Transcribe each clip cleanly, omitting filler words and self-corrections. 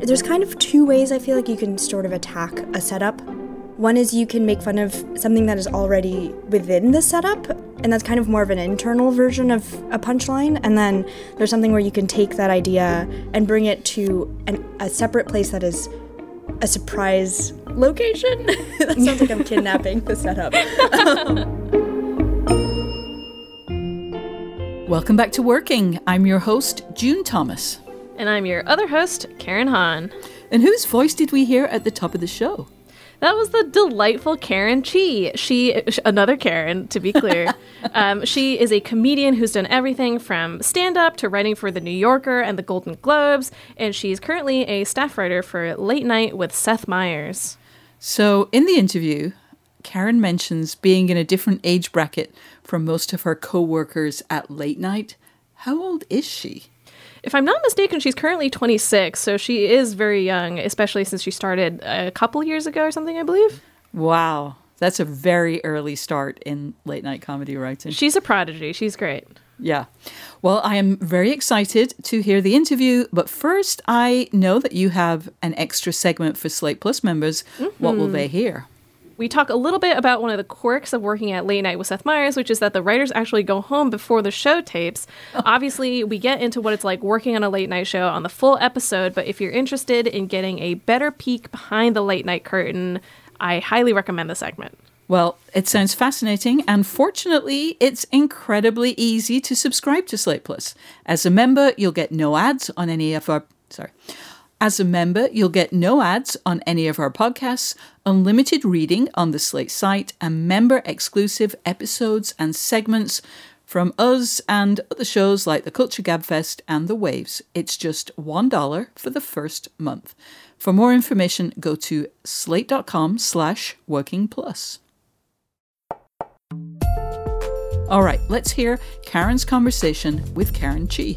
There's kind of two ways I feel like you can sort of attack a setup. One is you can make fun of something that is already within the setup, and that's kind of more of an internal version of a punchline. And then there's something where you can take that idea and bring it to a separate place that is a surprise location. That sounds like I'm kidnapping the setup. Welcome back to Working. I'm your host, June Thomas. And I'm your other host, Karen Hahn. And whose voice did we hear at the top of the show? That was the delightful Karen Chee. She, another Karen, to be clear. She is a comedian who's done everything from stand-up to writing for The New Yorker and the Golden Globes. And she's currently a staff writer for Late Night with Seth Meyers. So in the interview, Karen mentions being in a different age bracket from most of her co-workers at Late Night. How old is she? If I'm not mistaken, she's currently 26, so she is very young, especially since she started a couple years ago or something, I believe. Wow. That's a very early start in late night comedy writing. She's a prodigy. She's great. Yeah. Well, I am very excited to hear the interview, but first I know that you have an extra segment for Slate Plus members. Mm-hmm. What will they hear? We talk a little bit about one of the quirks of working at Late Night with Seth Meyers, which is that the writers actually go home before the show tapes. Oh. Obviously, we get into what it's like working on a late night show on the full episode, but if you're interested in getting a better peek behind the late night curtain, I highly recommend the segment. Well, it sounds fascinating, and fortunately, it's incredibly easy to subscribe to Slate Plus. As a member, you'll get no ads on any of our... As a member, you'll get no ads on any of our podcasts, unlimited reading on the Slate site, and member-exclusive episodes and segments from us and other shows like the Culture Gabfest and The Waves. It's just $1 for the first month. For more information, go to slate.com/workingplus. All right, let's hear Karen's conversation with Karen Chee.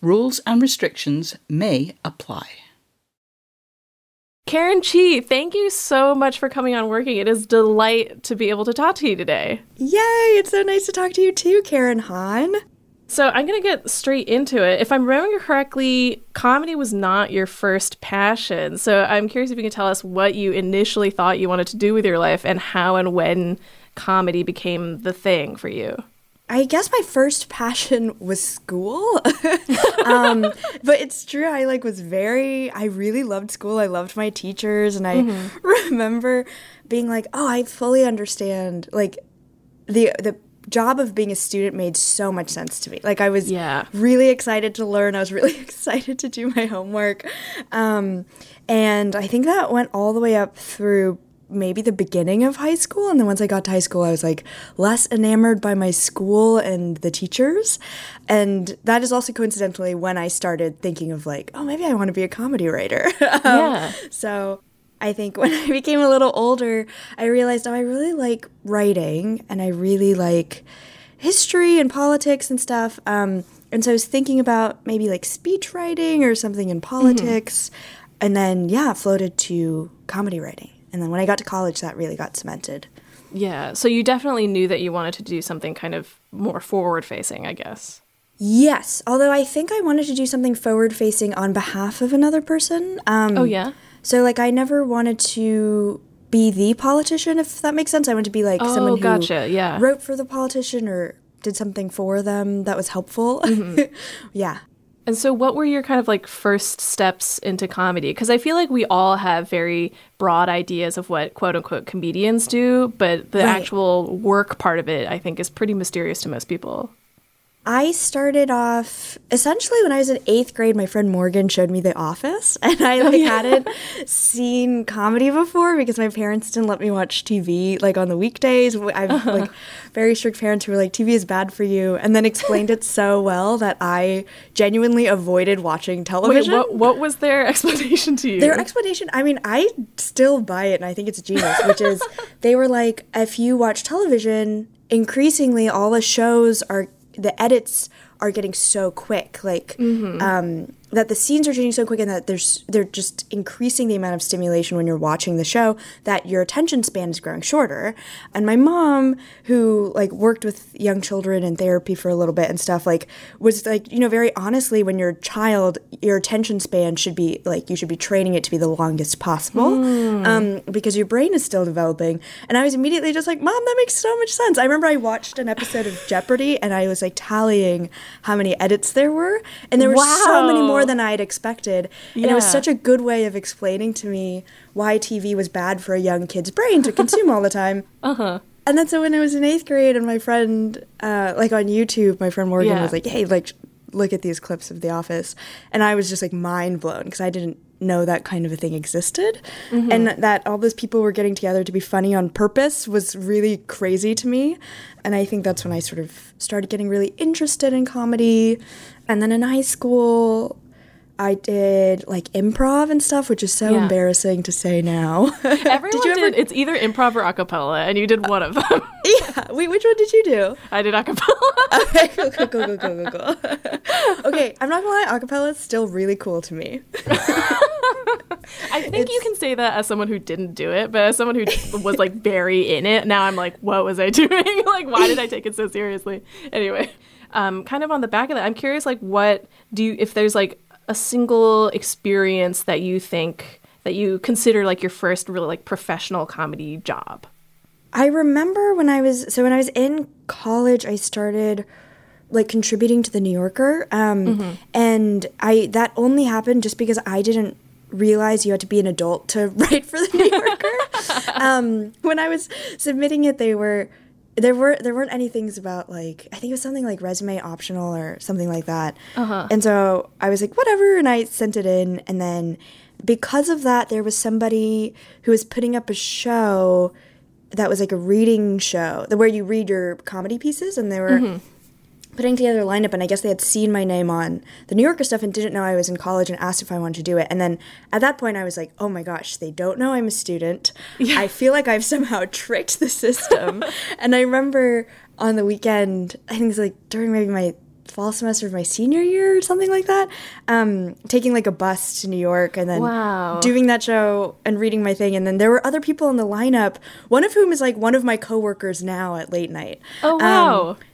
Rules and restrictions may apply. Karen Chee, thank you so much for coming on Working. It is a delight to be able to talk to you today. Yay! It's so nice to talk to you too, Karen Hahn. So I'm going to get straight into it. If I'm remembering correctly, comedy was not your first passion. So I'm curious if you can tell us what you initially thought you wanted to do with your life and how and when comedy became the thing for you. I guess my first passion was school. But it's true. I I really loved school. I loved my teachers. And I remember being like, oh, I fully understand. Like the job of being a student made so much sense to me. Like I was really excited to learn. I was really excited to do my homework. And I think that went all the way up through maybe the beginning of high school. And then once I got to high school, I was like less enamored by my school and the teachers. And that is also coincidentally when I started thinking of like, oh, maybe I want to be a comedy writer. So I think when I became a little older, I realized, oh, I really like writing and I really like history and politics and stuff. And so I was thinking about maybe like speech writing or something in politics. And then, floated to comedy writing. And then when I got to college, that really got cemented. Yeah. So you definitely knew that you wanted to do something kind of more forward-facing, I guess. Yes. Although I think I wanted to do something forward-facing on behalf of another person. So, like, I never wanted to be the politician, if that makes sense. I wanted to be, like, someone who wrote for the politician or did something for them that was helpful. And so what were your kind of like first steps into comedy? Because I feel like we all have very broad ideas of what quote unquote comedians do, but the actual work part of it, I think, is pretty mysterious to most people. I started off essentially when I was in 8th grade. My friend Morgan showed me The Office, and I hadn't seen comedy before because my parents didn't let me watch TV like on the weekdays. I have like very strict parents who were like, "TV is bad for you," and then explained it so well that I genuinely avoided watching television. Wait, what was their explanation to you? Their explanation, I mean, I still buy it, and I think it's genius. Which is, they were like, if you watch television, increasingly all the shows are. The edits are getting so quick, like that the scenes are changing so quick, and that they're just increasing the amount of stimulation when you're watching the show that your attention span is growing shorter. And my mom, who like worked with young children in therapy for a little bit and stuff, like was like, you know, very honestly, when you're a child, your attention span should be like, you should be training it to be the longest possible because your brain is still developing. And I was immediately just like, Mom, that makes so much sense. I remember I watched an episode of Jeopardy and I was like tallying how many edits there were, and there were so many more than I had expected. And it was such a good way of explaining to me why TV was bad for a young kid's brain to consume all the time. And then so when I was in 8th grade and my friend, like on YouTube, my friend Morgan was like, hey, like, look at these clips of The Office. And I was just like mind blown because I didn't know that kind of a thing existed. And that all those people were getting together to be funny on purpose was really crazy to me. And I think that's when I sort of started getting really interested in comedy. And then in high school, I did like improv and stuff, which is so embarrassing to say now. Everyone did. It's either improv or acapella, and you did one of them. Wait, which one did you do? I did acapella. Okay, cool. Okay, I'm not gonna lie, acapella is still really cool to me. I think you can say that as someone who didn't do it, but as someone who was like very in it, now I'm like, what was I doing? Like, why did I take it so seriously? Anyway, kind of on the back of that, I'm curious, like, what do you, if there's like a single experience that you think, that you consider like your first really like professional comedy job? I remember when I was in college, I started like contributing to The New Yorker. And that only happened just because I didn't realize you had to be an adult to write for The New Yorker. When I was submitting it, there weren't any things about, like, I think it was something like resume optional or something like that. And so I was like, whatever, and I sent it in. And then because of that, there was somebody who was putting up a show that was like a reading show where you read your comedy pieces, and they were putting together a lineup, and I guess they had seen my name on The New Yorker stuff and didn't know I was in college and asked if I wanted to do it. And then at that point I was like, oh my gosh, they don't know I'm a student. I feel like I've somehow tricked the system. And I remember on the weekend, I think it's like during maybe my fall semester of my senior year or something like that, taking like a bus to New York and then doing that show and reading my thing. And then there were other people in the lineup, one of whom is like one of my coworkers now at Late Night. But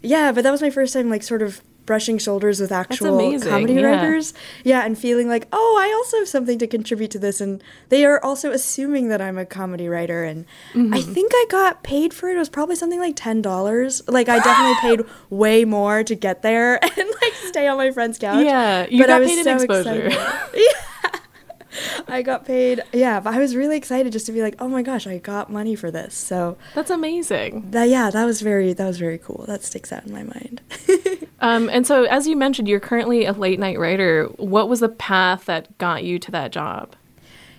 that was my first time like sort of brushing shoulders with actual comedy writers. Yeah, and feeling like, oh, I also have something to contribute to this. And they are also assuming that I'm a comedy writer. And I think I got paid for it. It was probably something like $10. Like, I definitely paid way more to get there and, like, stay on my friend's couch. Yeah, you but got I was paid so an exposure. Yeah. I got paid, yeah, but I was really excited just to be like, oh my gosh, I got money for this. So that's amazing. That was very cool. That sticks out in my mind. And so, as you mentioned, you're currently a late night writer. What was the path that got you to that job?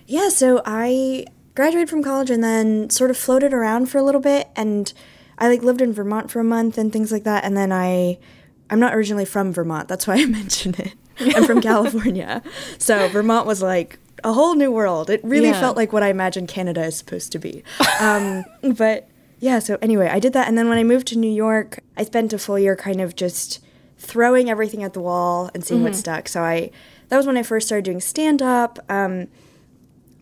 Yeah, so I graduated from college and then sort of floated around for a little bit, and I like lived in Vermont for a month and things like that. And then I'm not originally from Vermont. That's why I mention it. I'm from California. So Vermont was like a whole new world. It really felt like what I imagined Canada is supposed to be. But yeah, so anyway, I did that. And then when I moved to New York, I spent a full year kind of just throwing everything at the wall and seeing what stuck. So that was when I first started doing stand-up and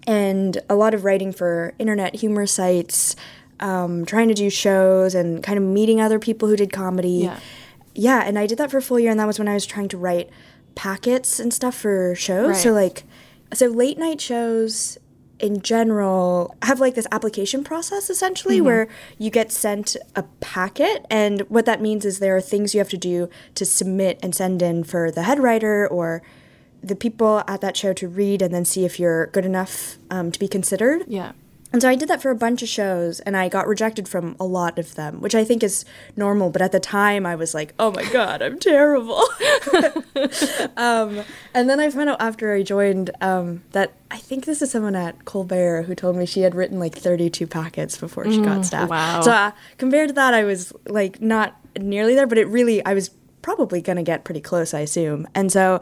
a lot of writing for internet humor sites, trying to do shows and kind of meeting other people who did comedy. Yeah, and I did that for a full year, and that was when I was trying to write packets and stuff for shows. Right. So late night shows in general have like this application process essentially where you get sent a packet, and what that means is there are things you have to do to submit and send in for the head writer or the people at that show to read and then see if you're good enough to be considered. Yeah. And so I did that for a bunch of shows, and I got rejected from a lot of them, which I think is normal. But at the time, I was like, oh, my God, I'm terrible. And then I found out after I joined that I think this is someone at Colbert who told me she had written like 32 packets before she got staffed. Wow. So compared to that, I was like not nearly there, but it really, I was probably going to get pretty close, I assume. And so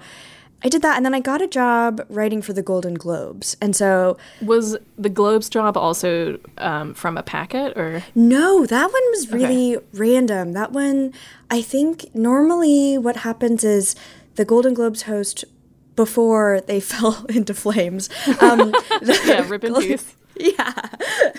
I did that, and then I got a job writing for the Golden Globes, and so... Was the Globes job also from a packet, or...? No, that one was really random. That one, I think normally what happens is the Golden Globes host, before they fell into flames... rip in peace. Yeah,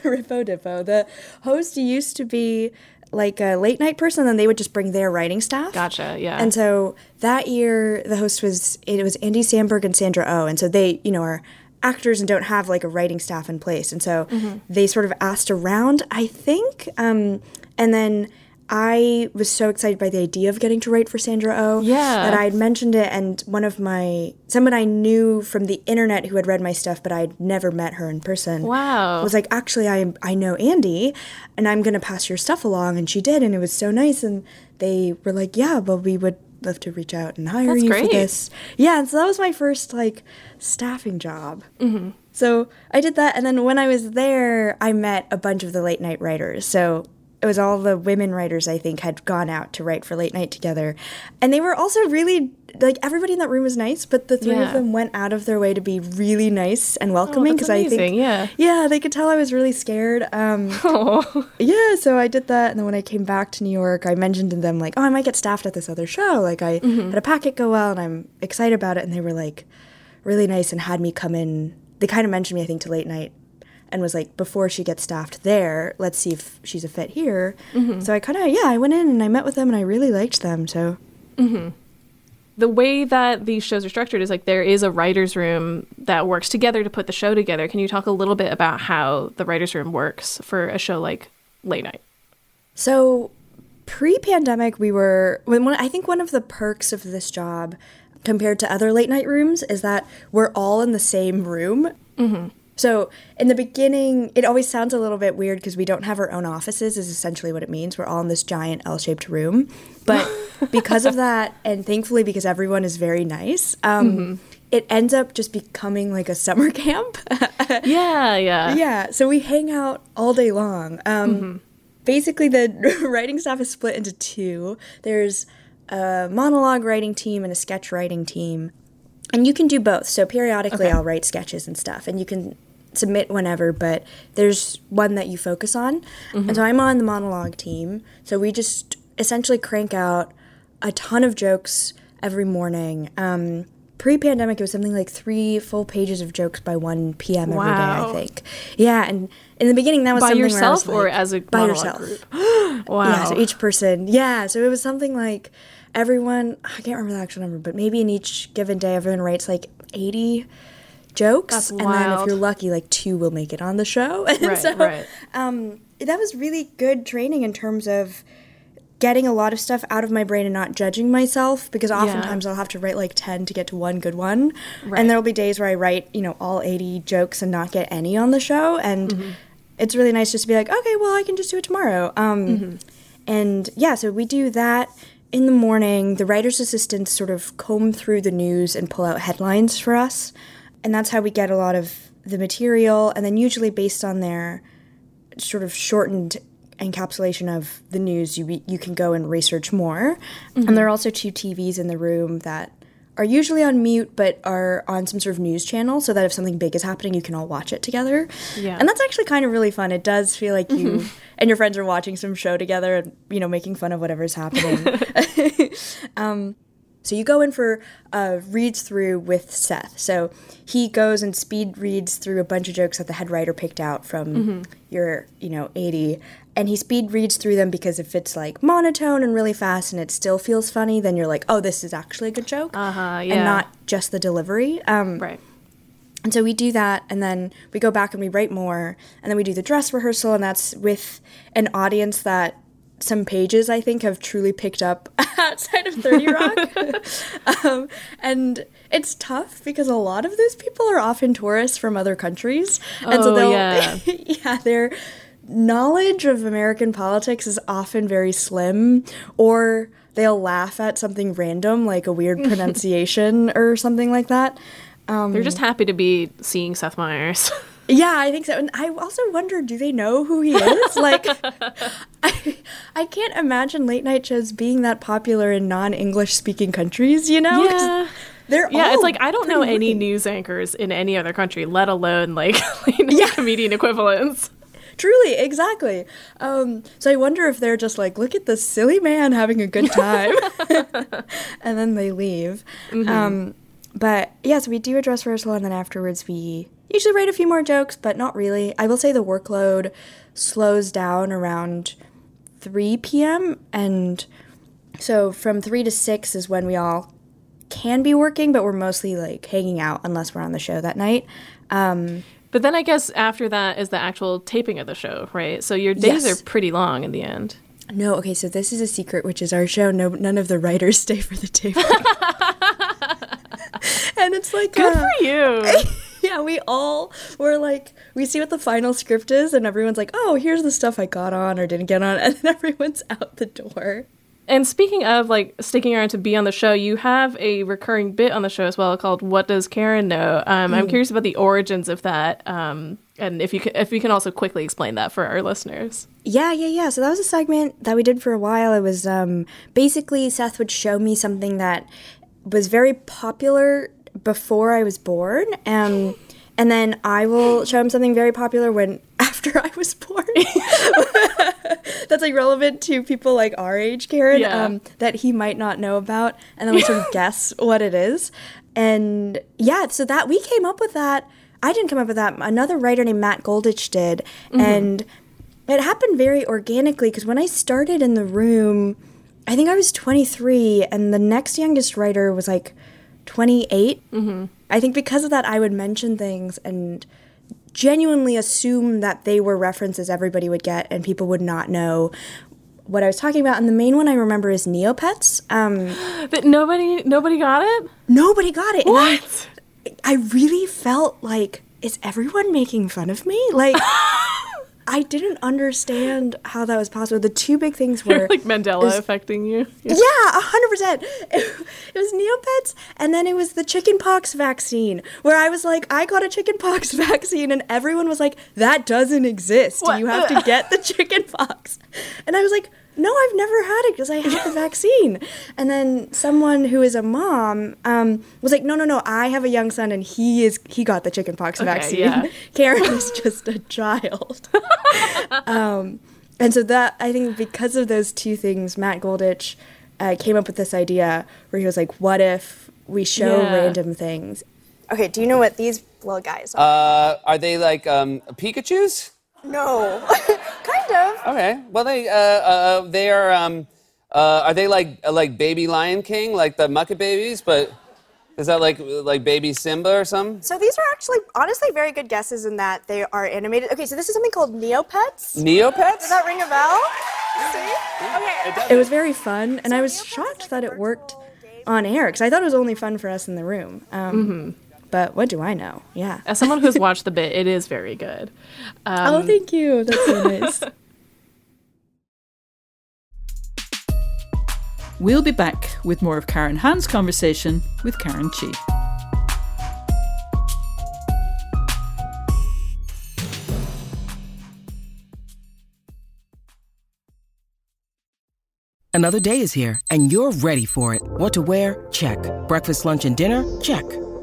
Rippo Dippo. The host used to be... like a late night person, then they would just bring their writing staff. Gotcha, yeah. And so that year, the host was Andy Samberg and Sandra Oh, and so they, you know, are actors and don't have like a writing staff in place, and so they sort of asked around, I think, and then I was so excited by the idea of getting to write for Sandra Oh that I had mentioned it, and someone I knew from the internet who had read my stuff, but I'd never met her in person. Wow. Was like, actually, I know Andy, and I'm going to pass your stuff along, and she did, and it was so nice, and they were like, yeah, well, we would love to reach out and hire you for this. Yeah, and so that was my first, like, staffing job. Mm-hmm. So I did that, and then when I was there, I met a bunch of the late-night writers, so... It was all the women writers, I think, had gone out to write for Late Night together. And they were also really, like, everybody in that room was nice, but the three of them went out of their way to be really nice and welcoming. Because I think, they could tell I was really scared. Yeah, so I did that. And then when I came back to New York, I mentioned to them, like, oh, I might get staffed at this other show. Like, I had a packet go well, and I'm excited about it. And they were, like, really nice and had me come in. They kind of mentioned me, I think, to Late Night. And was like, before she gets staffed there, let's see if she's a fit here. So I kind of, I went in and I met with them and I really liked them, so. The way that these shows are structured is like there is a writer's room that works together to put the show together. Can you talk a little bit about how the writer's room works for a show like Late Night? So pre-pandemic, we were, I think one of the perks of this job compared to other late night rooms is that we're all in the same room. So in the beginning, it always sounds a little bit weird because we don't have our own offices is essentially what it means. We're all in this giant L-shaped room. But because of that, and thankfully because everyone is very nice, it ends up just becoming like a summer camp. Yeah, so we hang out all day long. Basically, the writing staff is split into two. There's a monologue writing team and a sketch writing team. And you can do both. So periodically I'll write sketches and stuff, and you can submit whenever, but there's one that you focus on. And so I'm on the monologue team. So we just essentially crank out a ton of jokes every morning. Pre-pandemic, it was something like 3 full pages of jokes by 1 p.m. every day, I think. Yeah, and in the beginning, that was by something yourself where I was, like, or as a monologue group? Wow. Yeah, so each person. Yeah, so it was something like... everyone, I can't remember the actual number, but maybe in each given day, everyone writes like 80 jokes. That's wild. And then if you're lucky, like 2 will make it on the show. And right. That was really good training in terms of getting a lot of stuff out of my brain and not judging myself, because oftentimes I'll have to write like 10 to get to one good one. Right. And there'll be days where I write, you know, all 80 jokes and not get any on the show. And it's really nice just to be like, okay, well, I can just do it tomorrow. And yeah, so we do that in the morning. The writer's assistants sort of comb through the news and pull out headlines for us. And that's how we get a lot of the material. And then usually based on their sort of shortened encapsulation of the news, you can go and research more. And there are also 2 TVs in the room that are usually on mute but are on some sort of news channel, so that if something big is happening, you can all watch it together. Yeah. And that's actually kind of really fun. It does feel like you and your friends are watching some show together and, you know, making fun of whatever's happening. So you go in for reads through with Seth. So he goes and speed reads through a bunch of jokes that the head writer picked out from your, you know, 80. And he speed reads through them because if it's like monotone and really fast and it still feels funny, then you're like, oh, this is actually a good joke. And not just the delivery. Right. And so we do that, and then we go back and we write more. And then we do the dress rehearsal, and that's with an audience that some pages, I think, have truly picked up outside of 30 Rock. And it's tough because a lot of those people are often tourists from other countries. And so they'll, their knowledge of American politics is often very slim, or they'll laugh at something random, like a weird pronunciation or something like that. They're just happy to be seeing Seth Meyers. Yeah, I think so. And I also wonder, do they know who he is? Like, I can't imagine late night shows being that popular in non-English speaking countries, you know? Yeah. They're all it's like, I don't know any news anchors in any other country, let alone like comedian equivalents. Truly, exactly. So I wonder if they're just like, look at this silly man having a good time. And then they leave. But yeah, so we do a dress rehearsal, and then afterwards we usually write a few more jokes, but not really. I will say the workload slows down around 3 p.m. And so from 3 to 6 is when we all can be working, but we're mostly like hanging out unless we're on the show that night. But then I guess after that is the actual taping of the show, right? So your days are pretty long in the end. No, okay, so this is a secret, which is our show. No, none of the writers stay for the taping. And it's like, good for you. Yeah, we all were like, we see what the final script is, and everyone's like, oh, here's the stuff I got on or didn't get on, and then everyone's out the door. And speaking of, like, sticking around to be on the show, you have a recurring bit on the show as well called What Does Karen Know? I'm curious about the origins of that, and if you can also quickly explain that for our listeners. Yeah. So that was a segment that we did for a while. It was basically Seth would show me something that was very popular before I was born, and then I will show him something very popular after I was born. That's like relevant to people like our age, Karen, that he might not know about, and then we sort of guess what it is. And yeah, so that we came up with that. I didn't come up with that. Another writer named Matt Goldich did, and it happened very organically because when I started in the room, I think I was 23, and the next youngest writer was like 28. I think because of that, I would mention things and genuinely assume that they were references everybody would get and people would not know what I was talking about. And the main one I remember is Neopets. But nobody got it? Nobody got it. What? I really felt like, is everyone making fun of me? Like, I didn't understand how that was possible. The 2 big things were... like Mandela affecting you? Yeah, 100%. It was Neopets, and then it was the chickenpox vaccine, where I was like, I got a chickenpox vaccine, and everyone was like, that doesn't exist. What? You have to get the chickenpox. And I was like, no, I've never had it because I had the vaccine. And then someone who is a mom was like, no, I have a young son and he got the chickenpox vaccine. Yeah. Karen is just a child. And so that, I think because of those 2 things, Matt Goldich came up with this idea where he was like, what if we show random things? Okay, do you know what these little guys are? Are they like Pikachus? No. Kind of. Okay. Well, they are Are they like baby Lion King, like the Muppet Babies? But is that like baby Simba or something? So these are actually honestly very good guesses in that they are animated. Okay, so this is something called Neopets. Neopets? Does that ring a bell? See? Okay. It was very fun, and so I was shocked that it worked on air because I thought it was only fun for us in the room. But what do I know? Yeah. As someone who's watched the bit, it is very good. Oh, thank you. That's so nice. We'll be back with more of Karen Hahn's conversation with Karen Chee. Another day is here, and you're ready for it. What to wear? Check. Breakfast, lunch, and dinner? Check.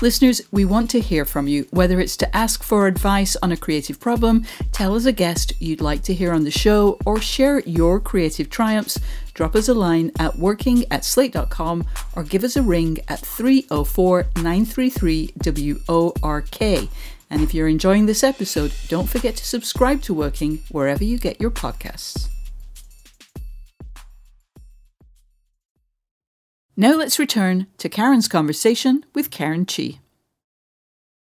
Listeners, we want to hear from you, whether it's to ask for advice on a creative problem, tell us a guest you'd like to hear on the show, or share your creative triumphs. Drop us a line at working@slate.com or give us a ring at 304-933-WORK. And if you're enjoying this episode, don't forget to subscribe to Working wherever you get your podcasts. Now let's return to Karen's conversation with Karen Chee.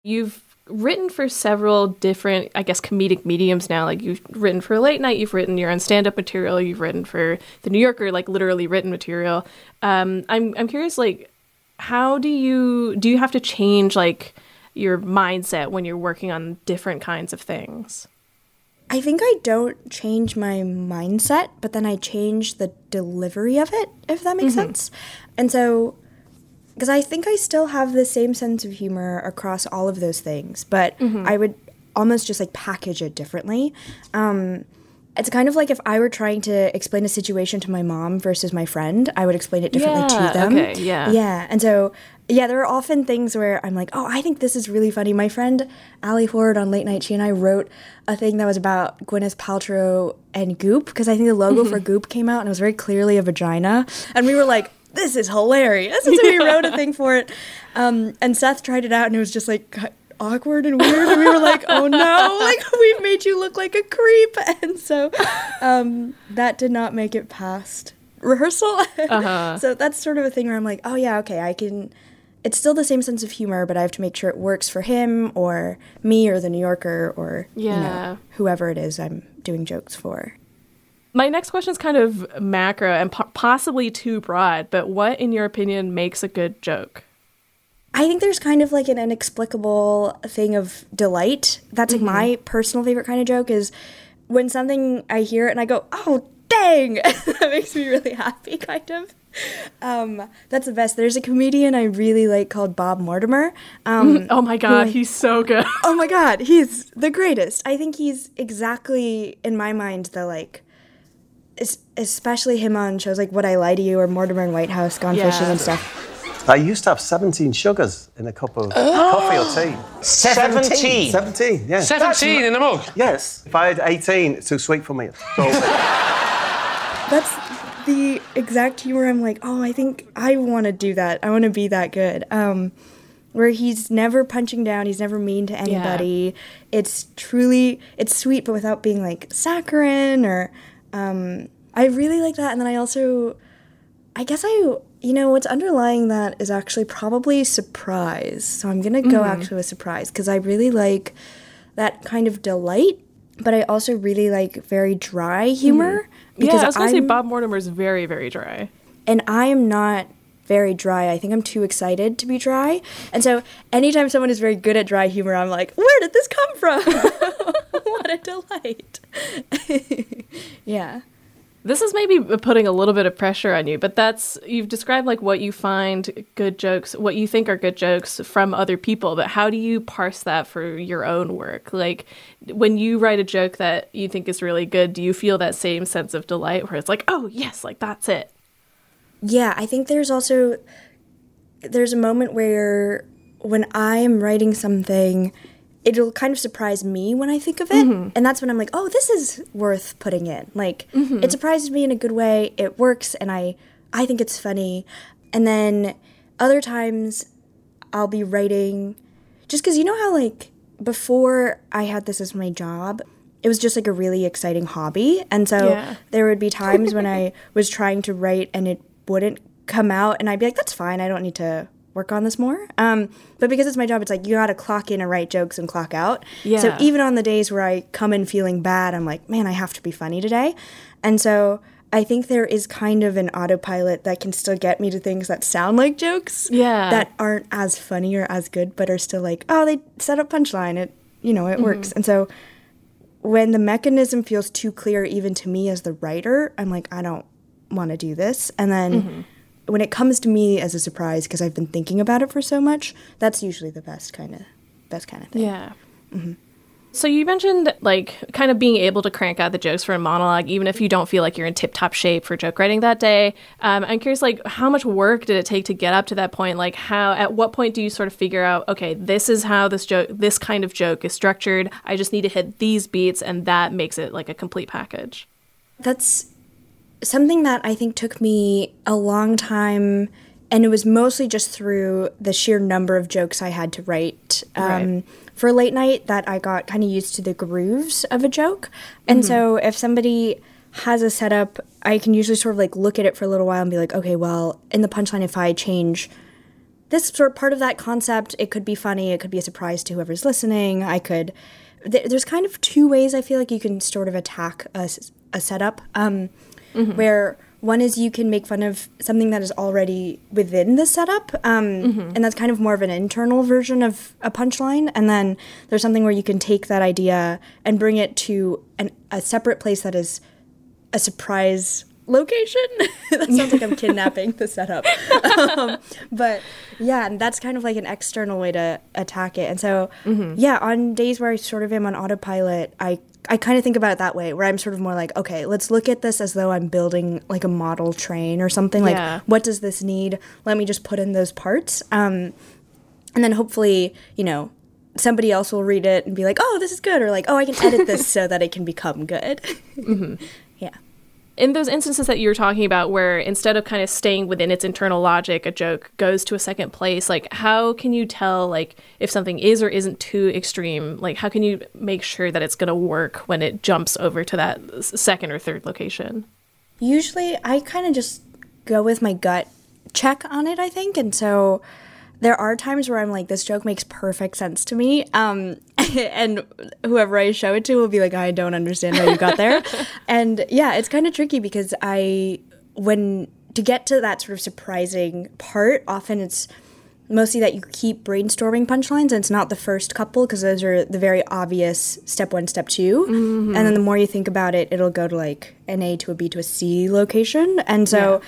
You've written for several different, I guess, comedic mediums now. Like, you've written for Late Night, you've written your own stand-up material, you've written for The New Yorker, like, literally written material. I'm curious, like, how do you have to change, like, your mindset when you're working on different kinds of things? I think I don't change my mindset, but then I change the delivery of it, if that makes sense. And so, because I think I still have the same sense of humor across all of those things, but I would almost just, like, package it differently. It's kind of like if I were trying to explain a situation to my mom versus my friend, I would explain it differently to them. Okay, yeah. Yeah, and so... yeah, there are often things where I'm like, oh, I think this is really funny. My friend Allie Horde on Late Night, she and I wrote a thing that was about Gwyneth Paltrow and Goop, because I think the logo for Goop came out and it was very clearly a vagina. And we were like, this is hilarious. And so we wrote a thing for it. And Seth tried it out and it was just like awkward and weird. And we were like, oh no, like we've made you look like a creep. And so that did not make it past rehearsal. So that's sort of a thing where I'm like, oh yeah, okay, I can... it's still the same sense of humor, but I have to make sure it works for him or me or The New Yorker or you know, whoever it is I'm doing jokes for. My next question is kind of macro and possibly too broad, but what, in your opinion, makes a good joke? I think there's kind of like an inexplicable thing of delight. That's like my personal favorite kind of joke is when something I hear it and I go, oh, dang, that makes me really happy, kind of. That's the best. There's a comedian I really like called Bob Mortimer. Oh my God, he's so good. Oh my God, he's the greatest. I think he's exactly, in my mind, the like, especially him on shows like Would I Lie to You or Mortimer and Whitehouse, Gone Fishing and stuff. I used to have 17 sugars in a cup of coffee or tea. 17? 17, yeah. 17 in a mug? Yes. If I had 18, it's too sweet for me. So. That's the exact humor I'm like, oh, I think I want to do that. I want to be that good. Where he's never punching down. He's never mean to anybody. Yeah. It's truly, it's sweet, but without being, like, saccharine or... I really like that. And then I also... I guess I... you know, what's underlying that is actually probably surprise. So I'm going to go actually with surprise because I really like that kind of delight, but I also really like very dry humor. Because I was going to say Bob Mortimer's very, very dry. And I am not very dry. I think I'm too excited to be dry. And so anytime someone is very good at dry humor, I'm like, where did this come from? What a delight. Yeah. This is maybe putting a little bit of pressure on you, but that's, you've described like what you find good jokes, what you think are good jokes from other people, but how do you parse that for your own work? Like when you write a joke that you think is really good, do you feel that same sense of delight where it's like, oh yes, like that's it? Yeah, I think there's also there's a moment where when I'm writing something, it'll kind of surprise me when I think of it. Mm-hmm. And that's when I'm like, oh, this is worth putting in. Like, mm-hmm. It surprises me in a good way. It works, and I think it's funny. And then other times I'll be writing just because, you know how, like, before I had this as my job, it was just, like, a really exciting hobby. And so there would be times when I was trying to write and it wouldn't come out. And I'd be like, that's fine. I don't need to work on this more. But because it's my job, it's like you got to clock in and write jokes and clock out. Yeah. So even on the days where I come in feeling bad, I'm like, man, I have to be funny today. And so I think there is kind of an autopilot that can still get me to things that sound like jokes that aren't as funny or as good but are still like, oh, they set up punchline. It works. And so when the mechanism feels too clear even to me as the writer, I'm like, I don't want to do this. And then when it comes to me as a surprise because I've been thinking about it for so much, that's usually the best kind of thing. Yeah. Mm-hmm. So you mentioned, like, kind of being able to crank out the jokes for a monologue, even if you don't feel like you're in tip-top shape for joke writing that day. I'm curious, like, how much work did it take to get up to that point? Like, at what point do you sort of figure out, okay, this is how this kind of joke is structured. I just need to hit these beats, and that makes it, like, a complete package. That's something that I think took me a long time, and it was mostly just through the sheer number of jokes I had to write. Right. For late night, that I got kind of used to the grooves of a joke. And so if somebody has a setup, I can usually sort of, like, look at it for a little while and be like, okay, well, in the punchline, if I change this sort of part of that concept, it could be funny. It could be a surprise to whoever's listening. There's kind of two ways I feel like you can sort of attack a setup, where one is you can make fun of something that is already within the setup, and that's kind of more of an internal version of a punchline. And then there's something where you can take that idea and bring it to a separate place that is a surprise location. That sounds like I'm kidnapping the setup. But yeah, and that's kind of like an external way to attack it. And so, on days where I sort of am on autopilot, I kind of think about it that way, where I'm sort of more like, okay, let's look at this as though I'm building, like, a model train or something. Like, what does this need? Let me just put in those parts. And then hopefully, somebody else will read it and be like, oh, this is good. Or like, oh, I can edit this so that it can become good. Yeah. In those instances that you were talking about where instead of kind of staying within its internal logic, a joke goes to a second place, like, how can you tell, like, if something is or isn't too extreme? Like, how can you make sure that it's going to work when it jumps over to that second or third location? Usually I kind of just go with my gut check on it, I think. And so there are times where I'm like, this joke makes perfect sense to me. And whoever I show it to will be like, I don't understand how you got there. And yeah, it's kind of tricky because to get to that sort of surprising part, often it's mostly that you keep brainstorming punchlines, and it's not the first couple because those are the very obvious step one, step two. Mm-hmm. And then the more you think about it, it'll go to, like, an A to a B to a C location. And so...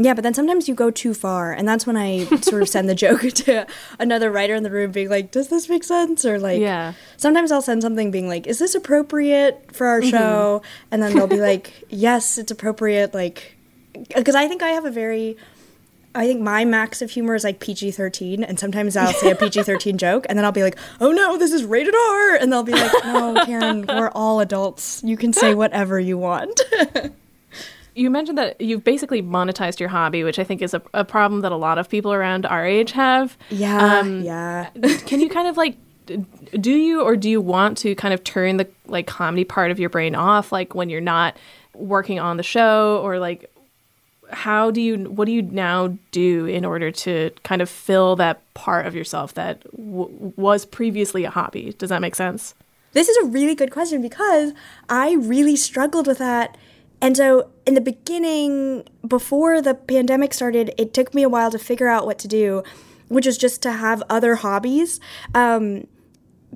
Yeah. But then sometimes you go too far, and that's when I sort of send the joke to another writer in the room being like, does this make sense? Or like, sometimes I'll send something being like, is this appropriate for our show? And then they'll be like, yes, it's appropriate. Like, because I think my max of humor is like PG-13, and sometimes I'll say a PG-13 joke, and then I'll be like, oh no, this is rated R. And they'll be like, no, Karen, we're all adults. You can say whatever you want. You mentioned that you've basically monetized your hobby, which I think is a problem that a lot of people around our age have. Yeah. Can you kind of, like, do you want to kind of turn the, like, comedy part of your brain off, like, when you're not working on the show? Or, like, what do you now do in order to kind of fill that part of yourself that was previously a hobby? Does that make sense? This is a really good question because I really struggled with that. And so in the beginning, before the pandemic started, it took me a while to figure out what to do, which is just to have other hobbies.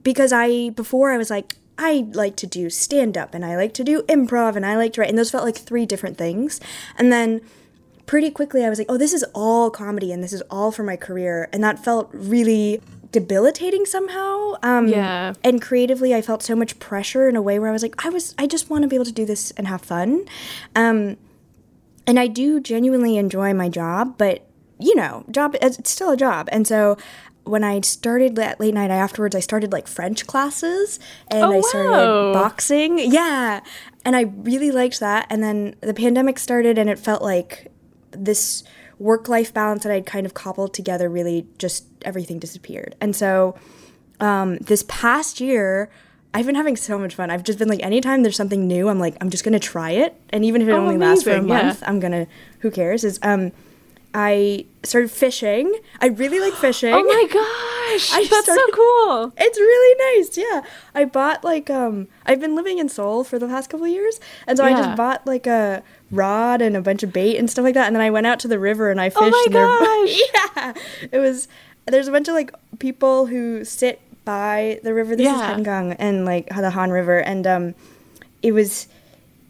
Because before I was like, I like to do stand-up, and I like to do improv, and I like to write. And those felt like three different things. And then pretty quickly I was like, oh, this is all comedy, and this is all for my career. And that felt really debilitating somehow. And creatively I felt so much pressure in a way where I was like, I just want to be able to do this and have fun. And I do genuinely enjoy my job, but you know, job, it's still a job. And so when I started at late night, I started like French classes and I started boxing. Yeah. And I really liked that. And then the pandemic started and it felt like this work-life balance that I'd kind of cobbled together really just everything disappeared. And so this past year, I've been having so much fun. I've just been like, anytime there's something new, I'm like, I'm just going to try it. And even if it only lasts for a month, I'm going to, who cares? I started fishing. I really like fishing. Oh my gosh. That's so cool. It's really nice. Yeah. I bought like, I've been living in Seoul for the past couple of years. And so I just bought like a rod and a bunch of bait and stuff like that. And then I went out to the river and I fished. Oh my gosh. Yeah. It was, there's a bunch of like people who sit by the river. This is Hangang and like the Han River. And it was,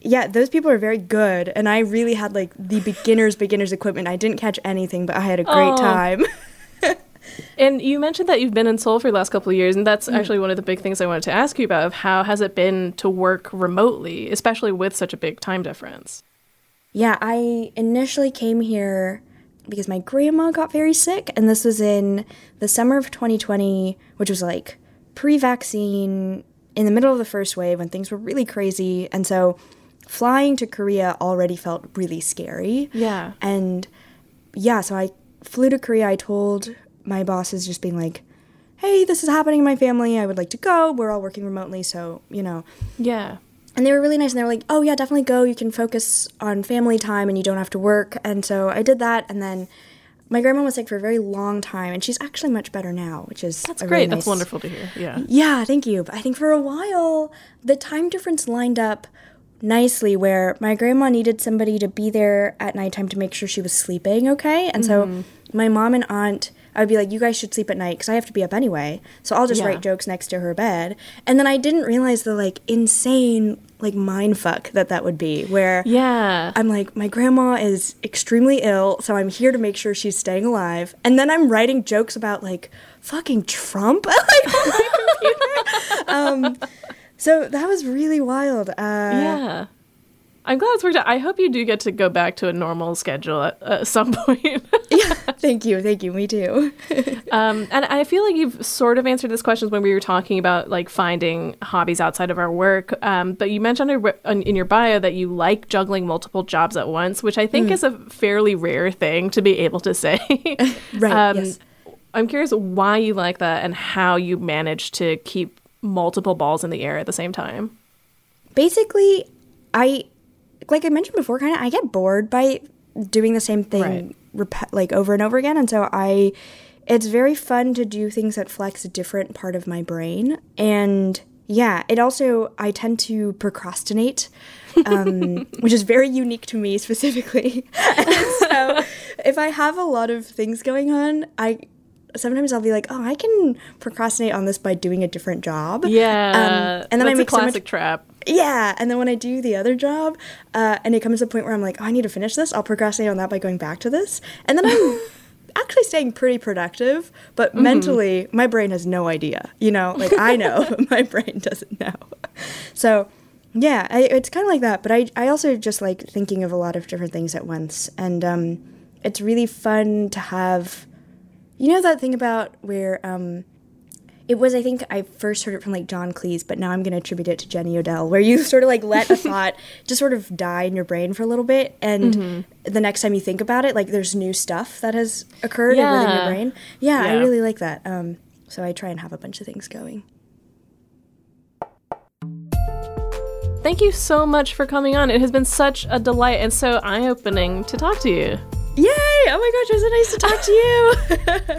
yeah, those people are very good. And I really had like the beginner's equipment. I didn't catch anything, but I had a great time. And you mentioned that you've been in Seoul for the last couple of years. And that's actually one of the big things I wanted to ask you about, of how has it been to work remotely, especially with such a big time difference? Yeah, I initially came here because my grandma got very sick. And this was in the summer of 2020, which was like pre-vaccine, in the middle of the first wave when things were really crazy. And so flying to Korea already felt really scary. Yeah. And yeah, so I flew to Korea. I told my bosses, just being like, hey, this is happening in my family. I would like to go. We're all working remotely. So, you know. Yeah. And they were really nice. And they were like, oh, yeah, definitely go. You can focus on family time and you don't have to work. And so I did that. And then my grandma was sick for a very long time. And she's actually much better now, which is that's great. Really nice. That's wonderful to hear. Yeah. Yeah, thank you. But I think for a while, the time difference lined up nicely where my grandma needed somebody to be there at nighttime to make sure she was sleeping okay. And so my mom and aunt, I would be like, you guys should sleep at night because I have to be up anyway. So I'll just write jokes next to her bed. And then I didn't realize the like insane like mindfuck that would be where I'm like, my grandma is extremely ill, so I'm here to make sure she's staying alive. And then I'm writing jokes about like fucking Trump like, on my computer. So that was really wild. Yeah. I'm glad it's worked out. I hope you do get to go back to a normal schedule at some point. Yeah. Thank you. Thank you. Me too. And I feel like you've sort of answered this question when we were talking about like finding hobbies outside of our work. But you mentioned in your bio that you like juggling multiple jobs at once, which I think is a fairly rare thing to be able to say. Right. Yes. I'm curious why you like that and how you manage to keep multiple balls in the air at the same time. Basically, like I mentioned before, kind of, I get bored by doing the same thing like over and over again. And so it's very fun to do things that flex a different part of my brain. And yeah, it also, I tend to procrastinate, which is very unique to me specifically. And so if I have a lot of things going on, sometimes I'll be like, oh, I can procrastinate on this by doing a different job. Yeah. And then that's I make a classic trap. Yeah. And then when I do the other job, and it comes to the point where I'm like, oh, I need to finish this, I'll procrastinate on that by going back to this. And then I'm actually staying pretty productive, but mentally, my brain has no idea. You know, like I know, but my brain doesn't know. So, yeah, it's kind of like that. But I also just like thinking of a lot of different things at once. And it's really fun to have. You know that thing about where it was, I think I first heard it from like John Cleese, but now I'm going to attribute it to Jenny Odell, where you sort of like let a thought just sort of die in your brain for a little bit. And the next time you think about it, like there's new stuff that has occurred within your brain. Yeah, I really like that. So I try and have a bunch of things going. Thank you so much for coming on. It has been such a delight and so eye-opening to talk to you. Yay! Oh my gosh, it was nice to talk to you!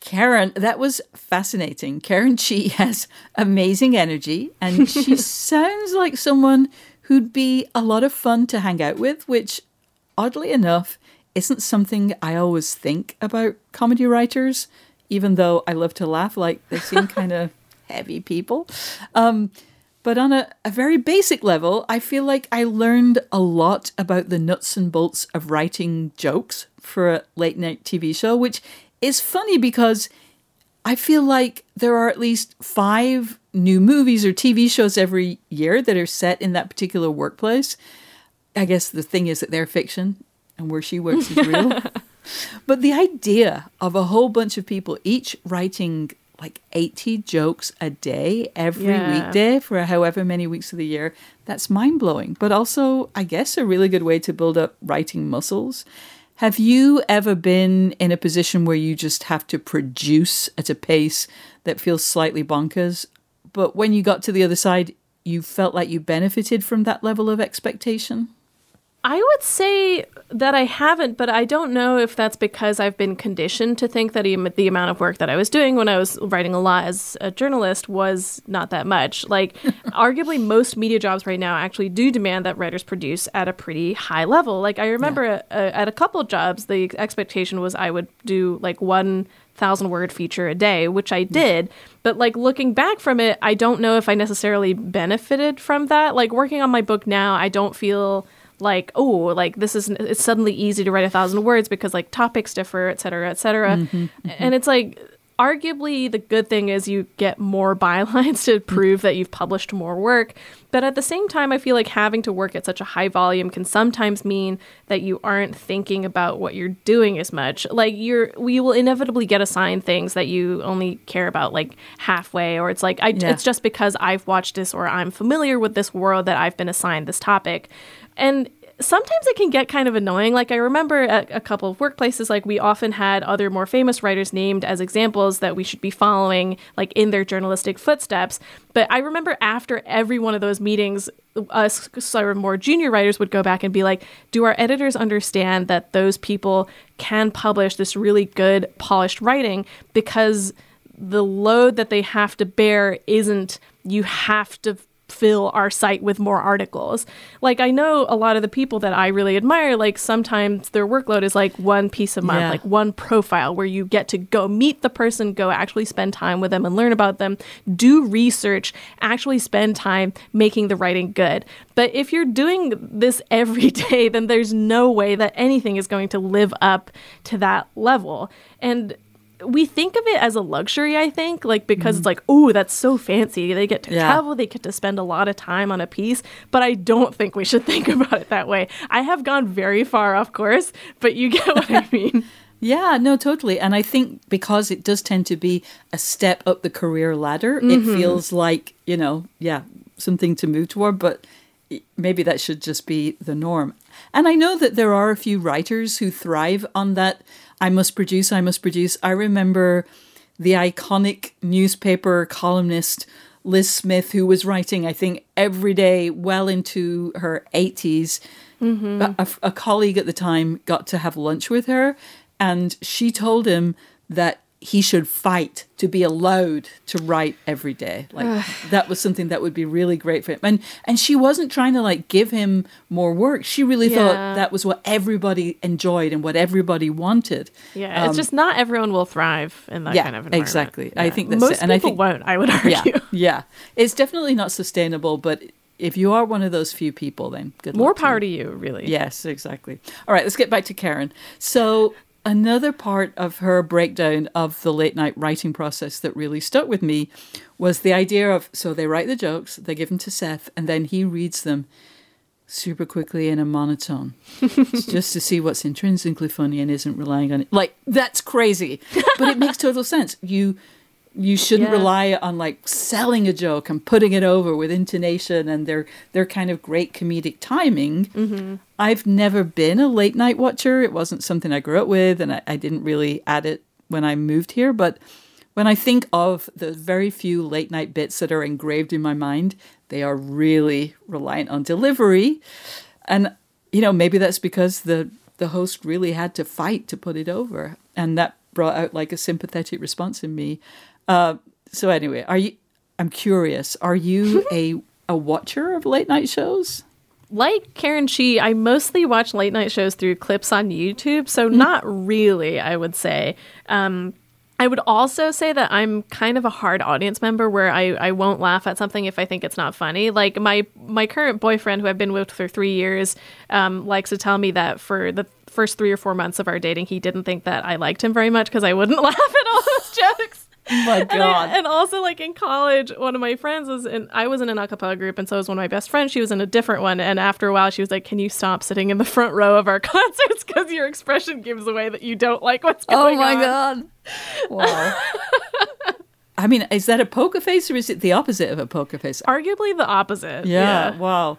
Karen, that was fascinating. Karen Chee has amazing energy, and she sounds like someone who'd be a lot of fun to hang out with, which, oddly enough, isn't something I always think about comedy writers, even though I love to laugh, like they seem kind of heavy people. But on a very basic level, I feel like I learned a lot about the nuts and bolts of writing jokes for a late night TV show, which is funny because I feel like there are at least 5 new movies or TV shows every year that are set in that particular workplace. I guess the thing is that they're fiction and where she works is real. But the idea of a whole bunch of people each writing like 80 jokes a day every weekday for however many weeks of the year, that's mind-blowing. But also, I guess, a really good way to build up writing muscles. Have you ever been in a position where you just have to produce at a pace that feels slightly bonkers, but when you got to the other side, you felt like you benefited from that level of expectation? I would say that I haven't, but I don't know if that's because I've been conditioned to think that the amount of work that I was doing when I was writing a lot as a journalist was not that much. Like, arguably, most media jobs right now actually do demand that writers produce at a pretty high level. Like, I remember at a couple jobs, the expectation was I would do, like, 1,000-word feature a day, which I did. But like looking back from it, I don't know if I necessarily benefited from that. Like working on my book now, I don't feel like, oh, like this is, it's suddenly easy to write 1,000 words because like topics differ, et cetera, et cetera. And it's like, arguably the good thing is you get more bylines to prove that you've published more work. But at the same time, I feel like having to work at such a high volume can sometimes mean that you aren't thinking about what you're doing as much. Like we will inevitably get assigned things that you only care about like halfway, or it's like, it's just because I've watched this or I'm familiar with this world that I've been assigned this topic. And sometimes it can get kind of annoying. Like I remember at a couple of workplaces, like we often had other more famous writers named as examples that we should be following like in their journalistic footsteps. But I remember after every one of those meetings, us sort of more junior writers would go back and be like, do our editors understand that those people can publish this really good polished writing because the load that they have to bear isn't you have to fill our site with more articles. Like I know a lot of the people that I really admire, like sometimes their workload is like one piece a month, like one profile where you get to go meet the person, go actually spend time with them and learn about them, do research, actually spend time making the writing good. But if you're doing this every day, then there's no way that anything is going to live up to that level. And we think of it as a luxury, I think, like because it's like, oh, that's so fancy. They get to travel. They get to spend a lot of time on a piece. But I don't think we should think about it that way. I have gone very far off course, but you get what I mean. Yeah, no, totally. And I think because it does tend to be a step up the career ladder, it feels like, you know, something to move toward. But maybe that should just be the norm. And I know that there are a few writers who thrive on that. I must produce, I must produce. I remember the iconic newspaper columnist Liz Smith, who was writing, I think, every day well into her 80s. A colleague at the time got to have lunch with her, and she told him that he should fight to be allowed to write every day. Like that was something that would be really great for him. And she wasn't trying to like give him more work. She really thought that was what everybody enjoyed and what everybody wanted. Yeah, it's just not everyone will thrive in that kind of environment. Exactly. Yeah. I think that's most it. And people won't, I would argue. Yeah. It's definitely not sustainable, but if you are one of those few people, then good luck. More power to you, really. Yes, exactly. All right, let's get back to Karen. So another part of her breakdown of the late night writing process that really stuck with me was the idea of, so they write the jokes, they give them to Seth, and then he reads them. super quickly in a monotone just to see what's intrinsically funny and isn't relying on it. Like, that's crazy, but it makes total sense. You shouldn't rely on, like, selling a joke and putting it over with intonation and their kind of great comedic timing. Mm-hmm. I've never been a late night watcher. It wasn't something I grew up with, and I didn't really add it when I moved here. But when I think of the very few late night bits that are engraved in my mind, they are really reliant on delivery. And, you know, maybe that's because the host really had to fight to put it over. And that brought out, like, a sympathetic response in me. So anyway, I'm curious, are you a watcher of late night shows? Like Karen Chee, I mostly watch late night shows through clips on YouTube. So not really, I would say. I would also say that I'm kind of a hard audience member where I won't laugh at something if I think it's not funny. Like my current boyfriend, who I've been with for 3 years, likes to tell me that for the first 3 or 4 months of our dating, he didn't think that I liked him very much because I wouldn't laugh at all those jokes. Oh my God. And also, like, in college, one of my friends I was in an a cappella group, and so was one of my best friends. She was in a different one, and after a while she was like, "Can you stop sitting in the front row of our concerts because your expression gives away that you don't like what's going on." Oh my God. Wow. I mean, is that a poker face or is it the opposite of a poker face? Arguably the opposite. Yeah. Wow.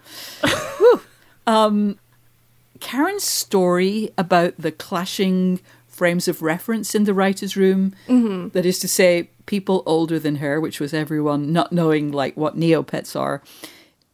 Karen's story about the clashing frames of reference in the writer's room, that is to say, people older than her, which was everyone, not knowing, like, what Neopets are.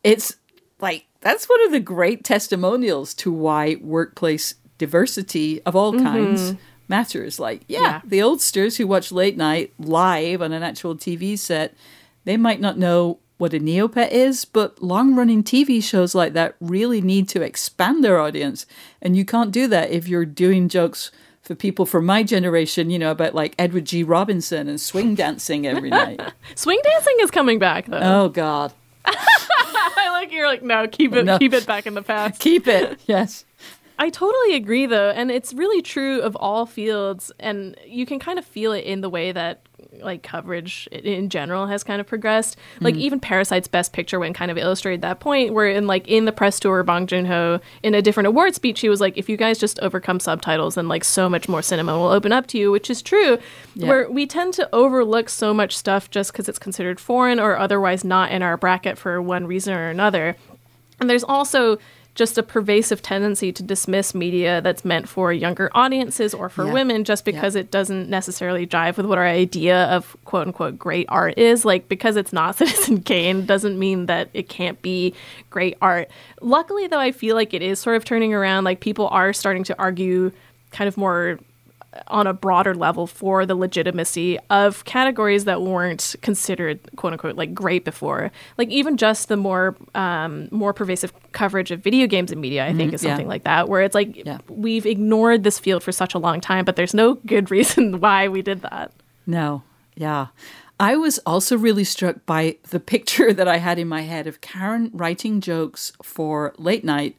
It's like, that's one of the great testimonials to why workplace diversity of all kinds matters. Like, the oldsters who watch late night live on an actual TV set, they might not know what a Neopet is, but long-running TV shows like that really need to expand their audience. And you can't do that if you're doing jokes for people from my generation, you know, about, like, Edward G. Robinson and swing dancing every night. Swing dancing is coming back, though. Oh, God. I like you're like, no, keep it back in the past. Keep it, yes. I totally agree, though, and it's really true of all fields, and you can kind of feel it in the way that, like, coverage in general has kind of progressed. Like, even Parasite's Best Picture win kind of illustrated that point, where in the press tour, Bong Joon-ho, in a different award speech, he was like, if you guys just overcome subtitles, then, like, so much more cinema will open up to you, which is true, where we tend to overlook so much stuff just because it's considered foreign or otherwise not in our bracket for one reason or another. And there's also just a pervasive tendency to dismiss media that's meant for younger audiences or for women just because it doesn't necessarily jive with what our idea of quote-unquote great art is. Like, because it's not Citizen Kane doesn't mean that it can't be great art. Luckily, though, I feel like it is sort of turning around. Like, people are starting to argue kind of more on a broader level for the legitimacy of categories that weren't considered quote-unquote like great before. Like, even just the more pervasive coverage of video games and media, I think, is something like that, where it's like we've ignored this field for such a long time, but there's no good reason why we did that. No. Yeah. I was also really struck by the picture that I had in my head of Karen writing jokes for late night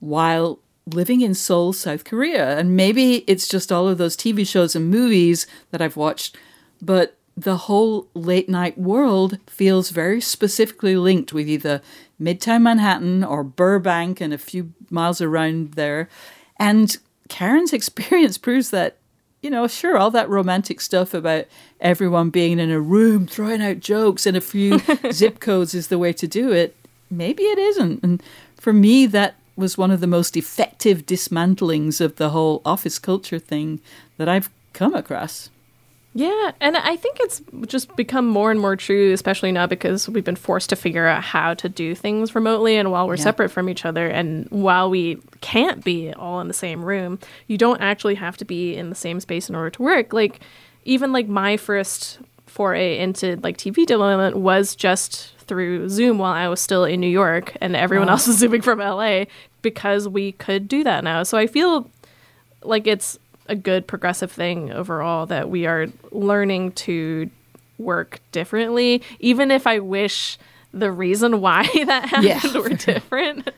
while living in Seoul, South Korea. And maybe it's just all of those TV shows and movies that I've watched, but the whole late night world feels very specifically linked with either Midtown Manhattan or Burbank and a few miles around there. And Karen's experience proves that, you know, sure, all that romantic stuff about everyone being in a room, throwing out jokes and a few zip codes is the way to do it. Maybe it isn't. And for me, that was one of the most effective dismantlings of the whole office culture thing that I've come across. Yeah, and I think it's just become more and more true, especially now because we've been forced to figure out how to do things remotely and while we're separate from each other, and while we can't be all in the same room, you don't actually have to be in the same space in order to work. Like, even like my first foray into like TV development was just through Zoom while I was still in New York, and everyone else was Zooming from LA because we could do that now. So I feel like it's a good progressive thing overall that we are learning to work differently, even if I wish the reason why that happened were different.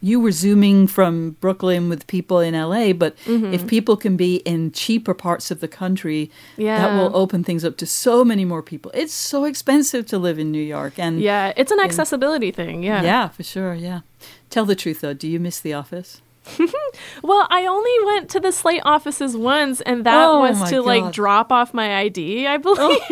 you were Zooming from Brooklyn with people in LA, but if people can be in cheaper parts of the country, that will open things up to so many more people. It's so expensive to live in New York. And yeah, it's an accessibility thing. Yeah. Yeah, for sure. Yeah. Tell the truth, though. Do you miss The Office? Well, I only went to the Slate offices once, and that was to like drop off my ID, I believe.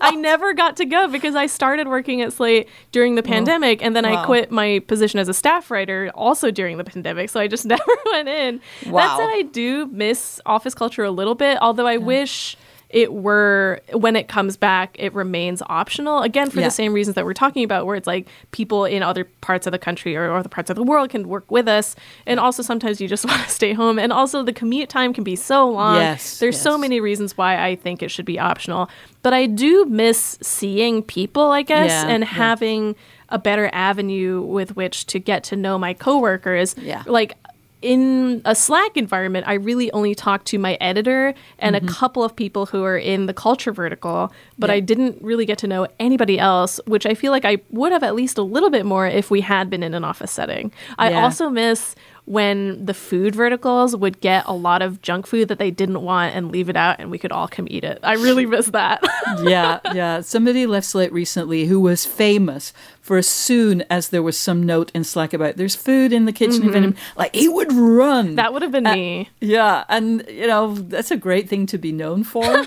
I never got to go because I started working at Slate during the pandemic, and then I quit my position as a staff writer also during the pandemic, so I just never went in. That said, I do miss office culture a little bit, although I wish it were, when it comes back, it remains optional. Again, for the same reasons that we're talking about, where it's like people in other parts of the country or other parts of the world can work with us. And also sometimes you just want to stay home. And also the commute time can be so long. There's so many reasons why I think it should be optional. But I do miss seeing people, I guess, and having a better avenue with which to get to know my coworkers. Like, in a Slack environment, I really only talked to my editor and a couple of people who are in the culture vertical, but I didn't really get to know anybody else, which I feel like I would have at least a little bit more if we had been in an office setting. I also miss when the food verticals would get a lot of junk food that they didn't want and leave it out and we could all come eat it. I really miss that. Somebody left Slate recently who was famous for, as soon as there was some note in Slack about there's food in the kitchen, like, he would run. That would have been me. Yeah. And, you know, that's a great thing to be known for.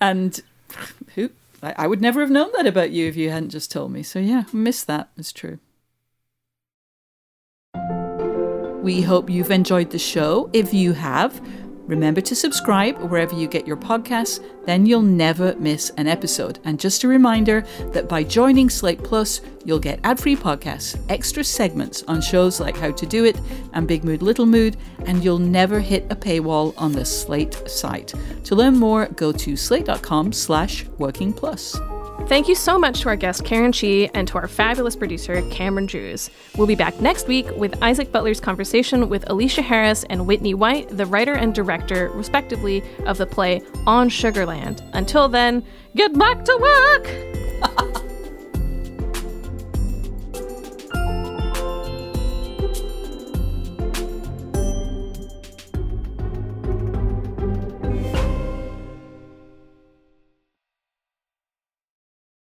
And I would never have known that about you if you hadn't just told me. So, yeah, miss that. It's true. We hope you've enjoyed the show. If you have, remember to subscribe wherever you get your podcasts. Then you'll never miss an episode. And just a reminder that by joining Slate Plus, you'll get ad-free podcasts, extra segments on shows like How to Do It and Big Mood, Little Mood, and you'll never hit a paywall on the Slate site. To learn more, go to slate.com/workingplus. Thank you so much to our guest Karen Chee and to our fabulous producer Cameron Drews. We'll be back next week with Isaac Butler's conversation with Alicia Harris and Whitney White, the writer and director, respectively, of the play On Sugarland. Until then, get back to work!